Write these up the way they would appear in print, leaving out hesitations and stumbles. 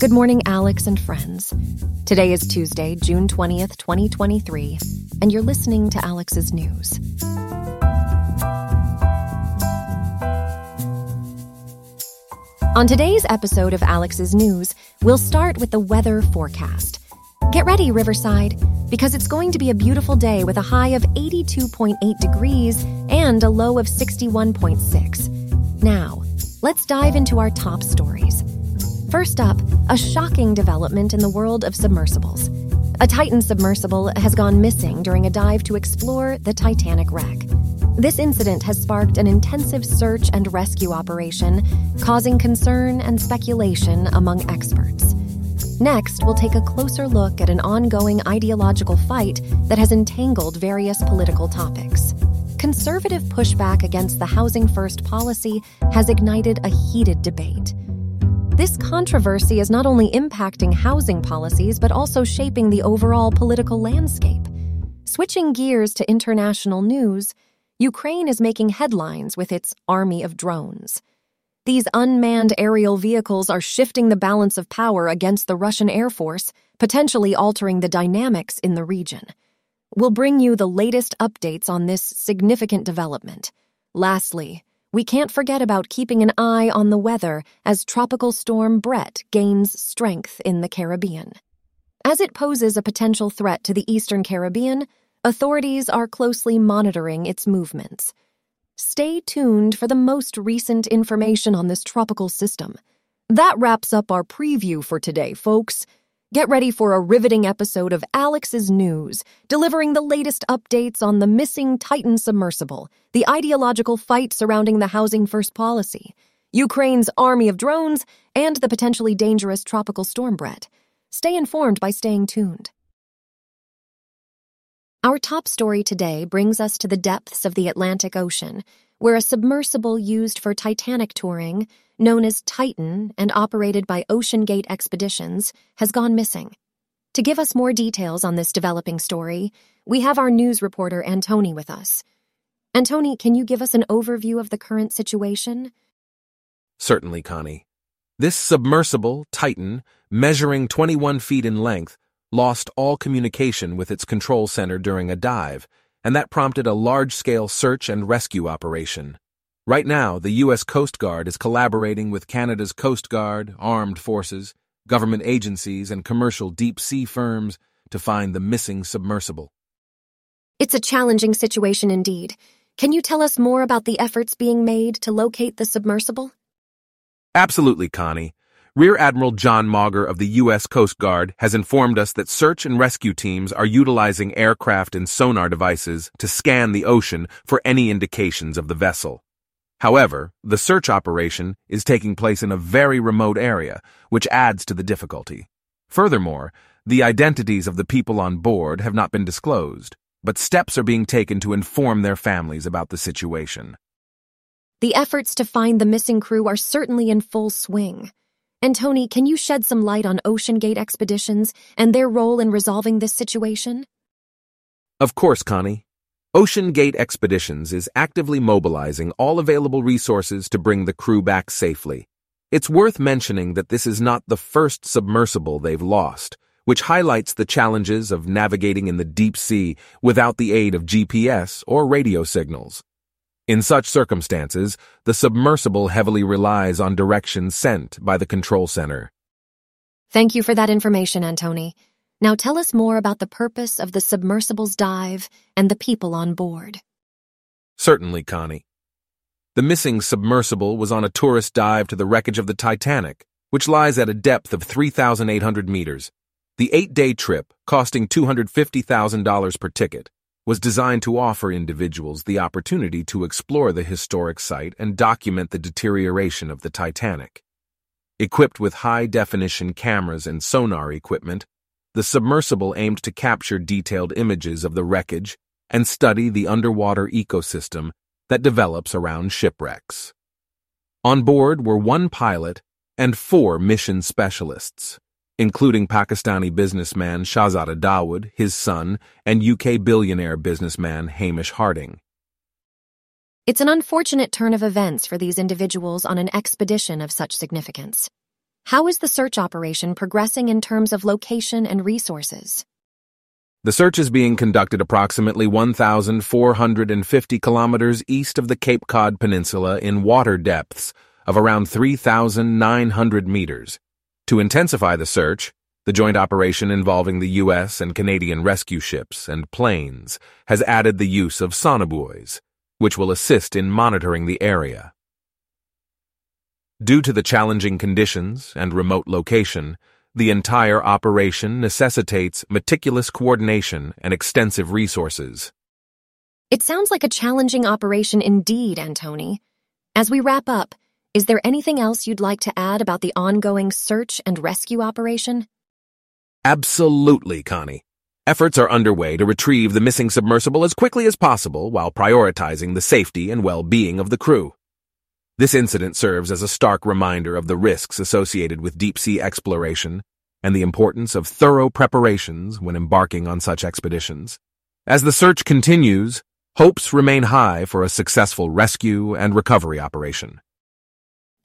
Good morning, Alex and friends. Today is Tuesday, June 20th, 2023, and you're listening to Alex's News. On today's episode of Alex's News, we'll start with the weather forecast. Get ready, Riverside, because it's going to be a beautiful day with a high of 82.8 degrees and a low of 61.6. Now, let's dive into our top stories. First up, a shocking development in the world of submersibles. A Titan submersible has gone missing during a dive to explore the Titanic wreck. This incident has sparked an intensive search and rescue operation, causing concern and speculation among experts. Next, we'll take a closer look at an ongoing ideological fight that has entangled various political topics. Conservative pushback against the Housing First policy has ignited a heated debate. This controversy is not only impacting housing policies, but also shaping the overall political landscape. Switching gears to international news, Ukraine is making headlines with its army of drones. These unmanned aerial vehicles are shifting the balance of power against the Russian Air Force, potentially altering the dynamics in the region. We'll bring you the latest updates on this significant development. Lastly, we can't forget about keeping an eye on the weather as Tropical Storm Brett gains strength in the Caribbean. As it poses a potential threat to the Eastern Caribbean, authorities are closely monitoring its movements. Stay tuned for the most recent information on this tropical system. That wraps up our preview for today, folks. Get ready for a riveting episode of Alex's News, delivering the latest updates on the missing Titan submersible, the ideological fight surrounding the Housing First policy, Ukraine's army of drones, and the potentially dangerous tropical storm Brett. Stay informed by staying tuned. Our top story today brings us to the depths of the Atlantic Ocean, where a submersible used for Titanic touring, known as Titan and operated by OceanGate Expeditions, has gone missing. To give us more details on this developing story, we have our news reporter Antoni with us. Antoni, can you give us an overview of the current situation? Certainly, Connie. This submersible, Titan, measuring 21 feet in length, lost all communication with its control center during a dive, and that prompted a large-scale search and rescue operation. Right now, the U.S. Coast Guard is collaborating with Canada's Coast Guard, armed forces, government agencies, and commercial deep-sea firms to find the missing submersible. It's a challenging situation indeed. Can you tell us more about the efforts being made to locate the submersible? Absolutely, Connie. Rear Admiral John Mauger of the U.S. Coast Guard has informed us that search and rescue teams are utilizing aircraft and sonar devices to scan the ocean for any indications of the vessel. However, the search operation is taking place in a very remote area, which adds to the difficulty. Furthermore, the identities of the people on board have not been disclosed, but steps are being taken to inform their families about the situation. The efforts to find the missing crew are certainly in full swing. Antoni, can you shed some light on OceanGate Expeditions and their role in resolving this situation? Of course, Connie. OceanGate Expeditions is actively mobilizing all available resources to bring the crew back safely. It's worth mentioning that this is not the first submersible they've lost, which highlights the challenges of navigating in the deep sea without the aid of GPS or radio signals. In such circumstances, the submersible heavily relies on directions sent by the control center. Thank you for that information, Antoni. Now tell us more about the purpose of the submersible's dive and the people on board. Certainly, Connie. The missing submersible was on a tourist dive to the wreckage of the Titanic, which lies at a depth of 3,800 meters. The 8-day trip, costing $250,000 per ticket, was designed to offer individuals the opportunity to explore the historic site and document the deterioration of the Titanic. Equipped with high-definition cameras and sonar equipment, the submersible aimed to capture detailed images of the wreckage and study the underwater ecosystem that develops around shipwrecks. On board were one pilot and four mission specialists, including Pakistani businessman Shahzada Dawood, his son, and UK billionaire businessman Hamish Harding. It's an unfortunate turn of events for these individuals on an expedition of such significance. How is the search operation progressing in terms of location and resources? The search is being conducted approximately 1,450 kilometers east of the Cape Cod Peninsula in water depths of around 3,900 meters. To intensify the search, the joint operation involving the U.S. and Canadian rescue ships and planes has added the use of sonobuoys, which will assist in monitoring the area. Due to the challenging conditions and remote location, the entire operation necessitates meticulous coordination and extensive resources. It sounds like a challenging operation indeed, Antoni. As we wrap up, is there anything else you'd like to add about the ongoing search and rescue operation? Absolutely, Connie. Efforts are underway to retrieve the missing submersible as quickly as possible while prioritizing the safety and well-being of the crew. This incident serves as a stark reminder of the risks associated with deep-sea exploration and the importance of thorough preparations when embarking on such expeditions. As the search continues, hopes remain high for a successful rescue and recovery operation.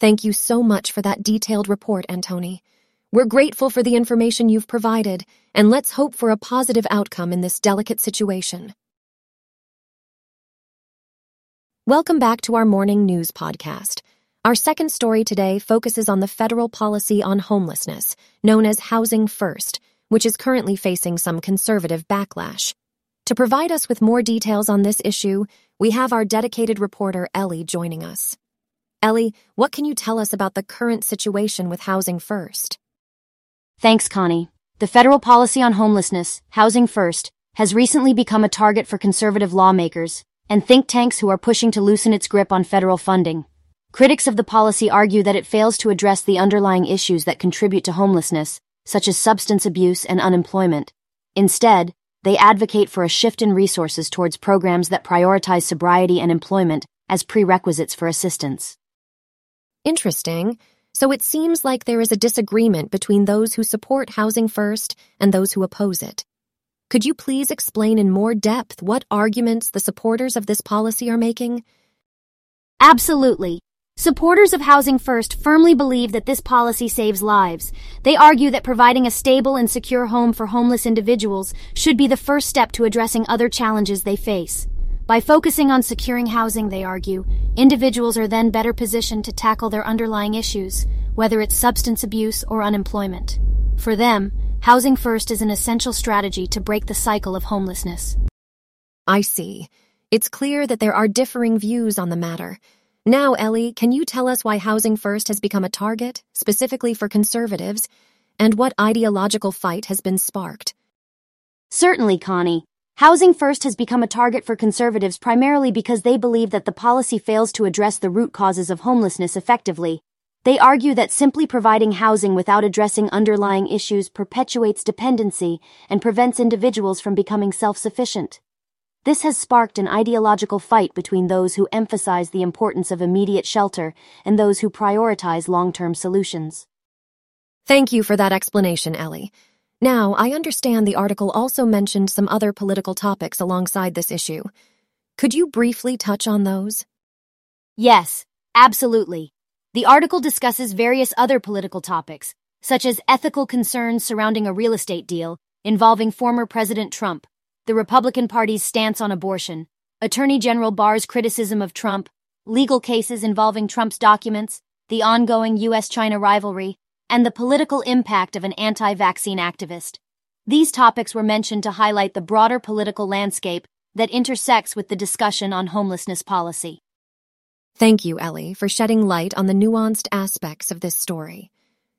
Thank you so much for that detailed report, Antoni. We're grateful for the information you've provided, and let's hope for a positive outcome in this delicate situation. Welcome back to our morning news podcast. Our second story today focuses on the federal policy on homelessness, known as Housing First, which is currently facing some conservative backlash. To provide us with more details on this issue, we have our dedicated reporter, Ellie, joining us. Ellie, what can you tell us about the current situation with Housing First? Thanks, Connie. The federal policy on homelessness, Housing First, has recently become a target for conservative lawmakers and think tanks who are pushing to loosen its grip on federal funding. Critics of the policy argue that it fails to address the underlying issues that contribute to homelessness, such as substance abuse and unemployment. Instead, they advocate for a shift in resources towards programs that prioritize sobriety and employment as prerequisites for assistance. Interesting. So it seems like there is a disagreement between those who support Housing First and those who oppose it. Could you please explain in more depth what arguments the supporters of this policy are making? Absolutely. Supporters of Housing First firmly believe that this policy saves lives. They argue that providing a stable and secure home for homeless individuals should be the first step to addressing other challenges they face. By focusing on securing housing, they argue, individuals are then better positioned to tackle their underlying issues, whether it's substance abuse or unemployment. For them, Housing First is an essential strategy to break the cycle of homelessness. I see. It's clear that there are differing views on the matter. Now, Ellie, can you tell us why Housing First has become a target, specifically for conservatives, and what ideological fight has been sparked? Certainly, Connie. Housing First has become a target for conservatives primarily because they believe that the policy fails to address the root causes of homelessness effectively. They argue that simply providing housing without addressing underlying issues perpetuates dependency and prevents individuals from becoming self-sufficient. This has sparked an ideological fight between those who emphasize the importance of immediate shelter and those who prioritize long-term solutions. Thank you for that explanation, Ellie. Now, I understand the article also mentioned some other political topics alongside this issue. Could you briefly touch on those? Yes, absolutely. The article discusses various other political topics, such as ethical concerns surrounding a real estate deal involving former President Trump, the Republican Party's stance on abortion, Attorney General Barr's criticism of Trump, legal cases involving Trump's documents, the ongoing U.S.-China rivalry, and the political impact of an anti-vaccine activist. These topics were mentioned to highlight the broader political landscape that intersects with the discussion on homelessness policy. Thank you, Ellie, for shedding light on the nuanced aspects of this story.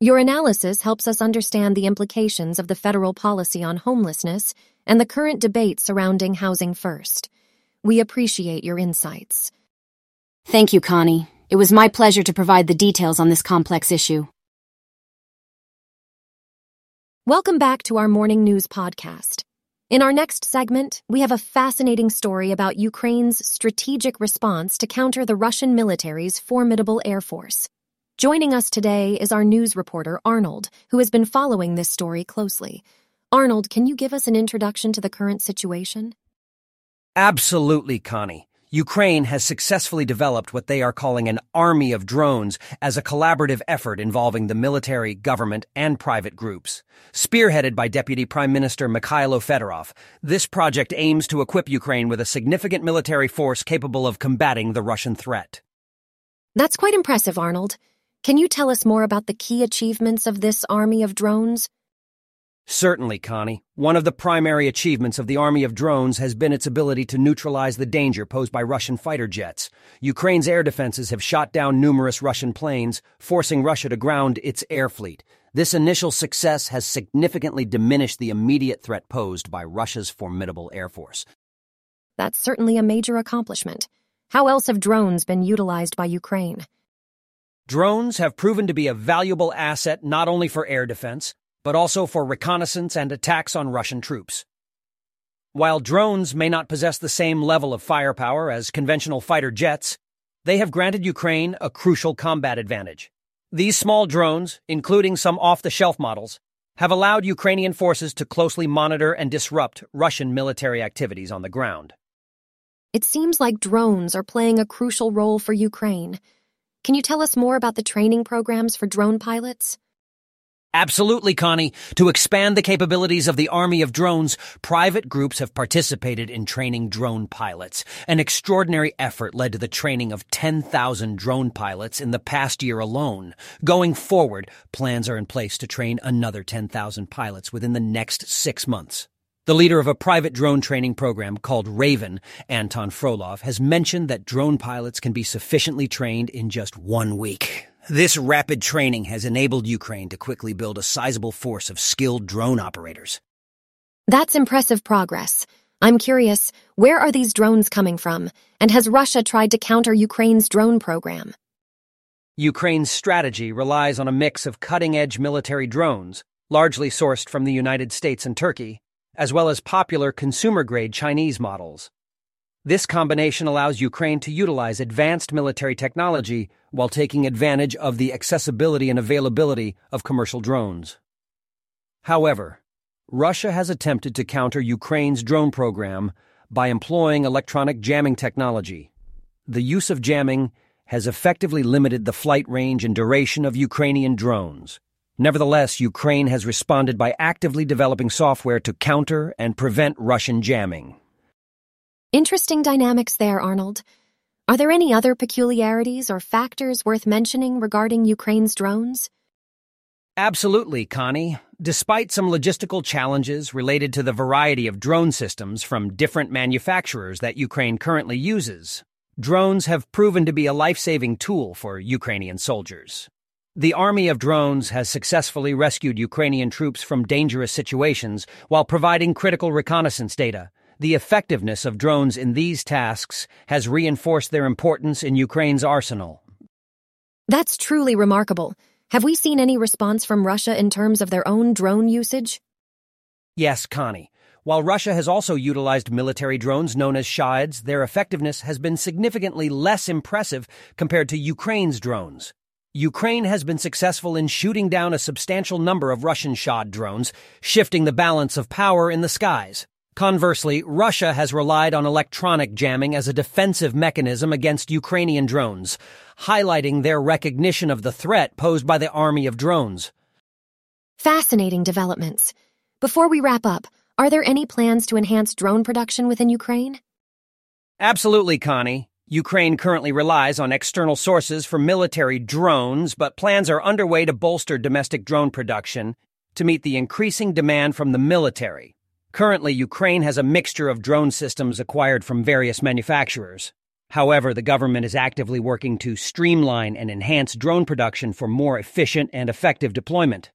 Your analysis helps us understand the implications of the federal policy on homelessness and the current debate surrounding Housing First. We appreciate your insights. Thank you, Connie. It was my pleasure to provide the details on this complex issue. Welcome back to our morning news podcast. In our next segment, we have a fascinating story about Ukraine's strategic response to counter the Russian military's formidable air force. Joining us today is our news reporter, Arnold, who has been following this story closely. Arnold, can you give us an introduction to the current situation? Absolutely, Connie. Ukraine has successfully developed what they are calling an army of drones as a collaborative effort involving the military, government, and private groups. Spearheaded by Deputy Prime Minister Mikhailo Fedorov, this project aims to equip Ukraine with a significant military force capable of combating the Russian threat. That's quite impressive, Arnold. Can you tell us more about the key achievements of this army of drones? Certainly, Connie. One of the primary achievements of the Army of Drones has been its ability to neutralize the danger posed by Russian fighter jets. Ukraine's air defenses have shot down numerous Russian planes, forcing Russia to ground its air fleet. This initial success has significantly diminished the immediate threat posed by Russia's formidable air force. That's certainly a major accomplishment. How else have drones been utilized by Ukraine? Drones have proven to be a valuable asset not only for air defense, but also for reconnaissance and attacks on Russian troops. While drones may not possess the same level of firepower as conventional fighter jets, they have granted Ukraine a crucial combat advantage. These small drones, including some off-the-shelf models, have allowed Ukrainian forces to closely monitor and disrupt Russian military activities on the ground. It seems like drones are playing a crucial role for Ukraine. Can you tell us more about the training programs for drone pilots? Absolutely, Connie. To expand the capabilities of the Army of Drones, private groups have participated in training drone pilots. An extraordinary effort led to the training of 10,000 drone pilots in the past year alone. Going forward, plans are in place to train another 10,000 pilots within the next 6 months. The leader of a private drone training program called Raven, Anton Frolov, has mentioned that drone pilots can be sufficiently trained in just 1 week. This rapid training has enabled Ukraine to quickly build a sizable force of skilled drone operators. That's impressive progress. I'm curious, where are these drones coming from? And has Russia tried to counter Ukraine's drone program? Ukraine's strategy relies on a mix of cutting-edge military drones, largely sourced from the United States and Turkey, as well as popular consumer-grade Chinese models. This combination allows Ukraine to utilize advanced military technology while taking advantage of the accessibility and availability of commercial drones. However, Russia has attempted to counter Ukraine's drone program by employing electronic jamming technology. The use of jamming has effectively limited the flight range and duration of Ukrainian drones. Nevertheless, Ukraine has responded by actively developing software to counter and prevent Russian jamming. Interesting dynamics there, Arnold. Are there any other peculiarities or factors worth mentioning regarding Ukraine's drones? Absolutely, Connie. Despite some logistical challenges related to the variety of drone systems from different manufacturers that Ukraine currently uses, drones have proven to be a life-saving tool for Ukrainian soldiers. The Army of Drones has successfully rescued Ukrainian troops from dangerous situations while providing critical reconnaissance data. The effectiveness of drones in these tasks has reinforced their importance in Ukraine's arsenal. That's truly remarkable. Have we seen any response from Russia in terms of their own drone usage? Yes, Connie. While Russia has also utilized military drones known as Shaheds, their effectiveness has been significantly less impressive compared to Ukraine's drones. Ukraine has been successful in shooting down a substantial number of Russian Shahed drones, shifting the balance of power in the skies. Conversely, Russia has relied on electronic jamming as a defensive mechanism against Ukrainian drones, highlighting their recognition of the threat posed by the Army of Drones. Fascinating developments. Before we wrap up, are there any plans to enhance drone production within Ukraine? Absolutely, Connie. Ukraine currently relies on external sources for military drones, but plans are underway to bolster domestic drone production to meet the increasing demand from the military. Currently, Ukraine has a mixture of drone systems acquired from various manufacturers. However, the government is actively working to streamline and enhance drone production for more efficient and effective deployment.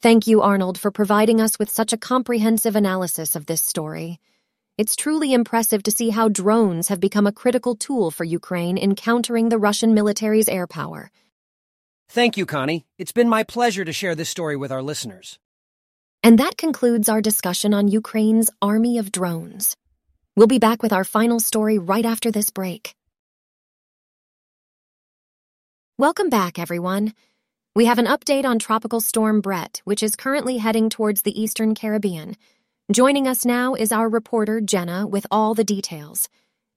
Thank you, Arnold, for providing us with such a comprehensive analysis of this story. It's truly impressive to see how drones have become a critical tool for Ukraine in countering the Russian military's air power. Thank you, Connie. It's been my pleasure to share this story with our listeners. And that concludes our discussion on Ukraine's Army of Drones. We'll be back with our final story right after this break. Welcome back, everyone. We have an update on Tropical Storm Brett, which is currently heading towards the Eastern Caribbean. Joining us now is our reporter, Jenna, with all the details.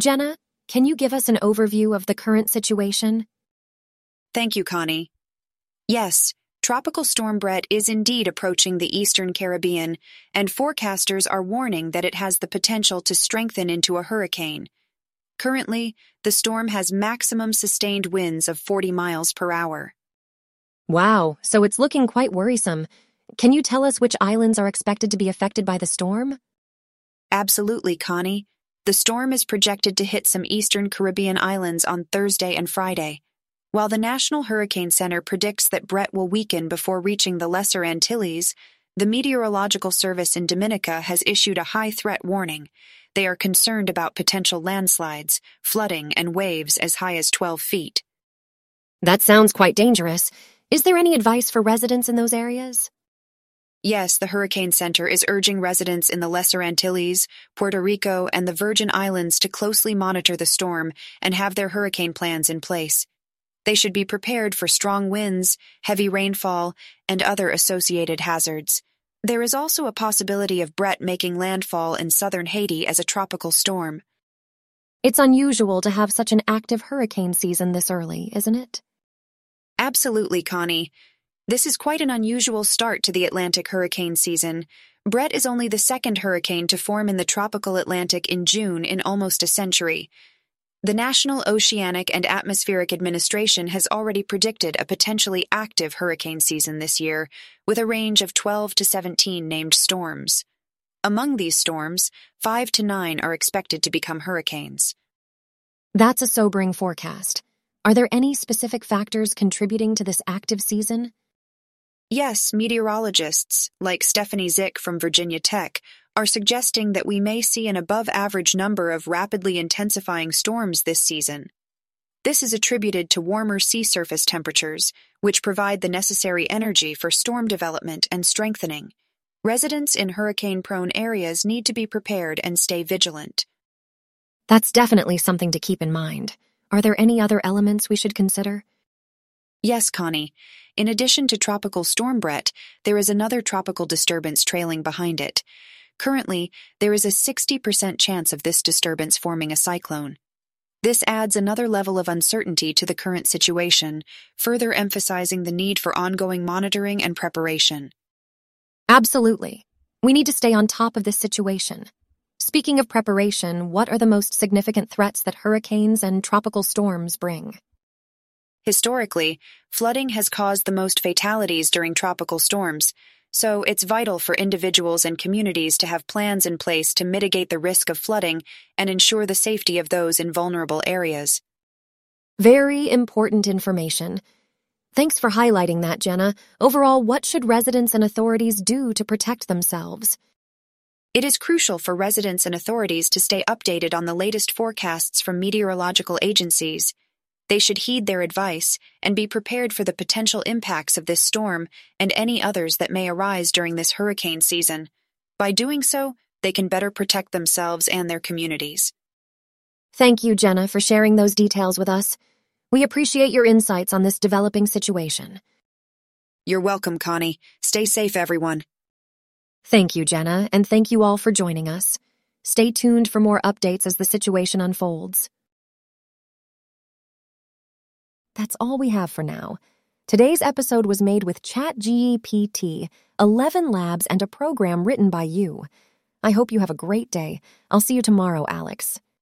Jenna, Can you give us an overview of the current situation? Thank you, Connie. Yes, Tropical Storm Brett is indeed approaching the eastern Caribbean, and forecasters are warning that it has the potential to strengthen into a hurricane. Currently, the storm has maximum sustained winds of 40 miles per hour. Wow, so it's looking quite worrisome. Can you tell us which islands are expected to be affected by the storm? Absolutely, Connie. The storm is projected to hit some eastern Caribbean islands on Thursday and Friday, while the National Hurricane Center predicts that Brett will weaken before reaching the Lesser Antilles. The Meteorological Service in Dominica has issued a high-threat warning. They are concerned about potential landslides, flooding, and waves as high as 12 feet. That sounds quite dangerous. Is there any advice for residents in those areas? Yes, the Hurricane Center is urging residents in the Lesser Antilles, Puerto Rico, and the Virgin Islands to closely monitor the storm and have their hurricane plans in place. They should be prepared for strong winds, heavy rainfall, and other associated hazards. There is also a possibility of Brett making landfall in southern Haiti as a tropical storm. It's unusual to have such an active hurricane season this early, isn't it? Absolutely, Connie. This is quite an unusual start to the Atlantic hurricane season. Brett is only the second hurricane to form in the tropical Atlantic in June in almost a century. The National Oceanic and Atmospheric Administration has already predicted a potentially active hurricane season this year, with a range of 12 to 17 named storms. Among these storms, 5 to 9 are expected to become hurricanes. That's a sobering forecast. Are there any specific factors contributing to this active season? Yes, meteorologists, like Stephanie Zick from Virginia Tech, are suggesting that we may see an above-average number of rapidly intensifying storms this season. This is attributed to warmer sea surface temperatures, which provide the necessary energy for storm development and strengthening. Residents in hurricane-prone areas need to be prepared and stay vigilant. That's definitely something to keep in mind. Are there any other elements we should consider? Yes, Connie. In addition to Tropical Storm Brett, there is another tropical disturbance trailing behind it. Currently, there is a 60% chance of this disturbance forming a cyclone. This adds another level of uncertainty to the current situation, further emphasizing the need for ongoing monitoring and preparation. Absolutely. We need to stay on top of this situation. Speaking of preparation, what are the most significant threats that hurricanes and tropical storms bring? Historically, flooding has caused the most fatalities during tropical storms, so it's vital for individuals and communities to have plans in place to mitigate the risk of flooding and ensure the safety of those in vulnerable areas. Very important information. Thanks for highlighting that, Jenna. Overall, what should residents and authorities do to protect themselves? It is crucial for residents and authorities to stay updated on the latest forecasts from meteorological agencies. They should heed their advice and be prepared for the potential impacts of this storm and any others that may arise during this hurricane season. By doing so, they can better protect themselves and their communities. Thank you, Jenna, for sharing those details with us. We appreciate your insights on this developing situation. You're welcome, Connie. Stay safe, everyone. Thank you, Jenna, and thank you all for joining us. Stay tuned for more updates as the situation unfolds. That's all we have for now. Today's episode was made with ChatGPT, ElevenLabs, and a program written by you. I hope you have a great day. I'll see you tomorrow, Alex.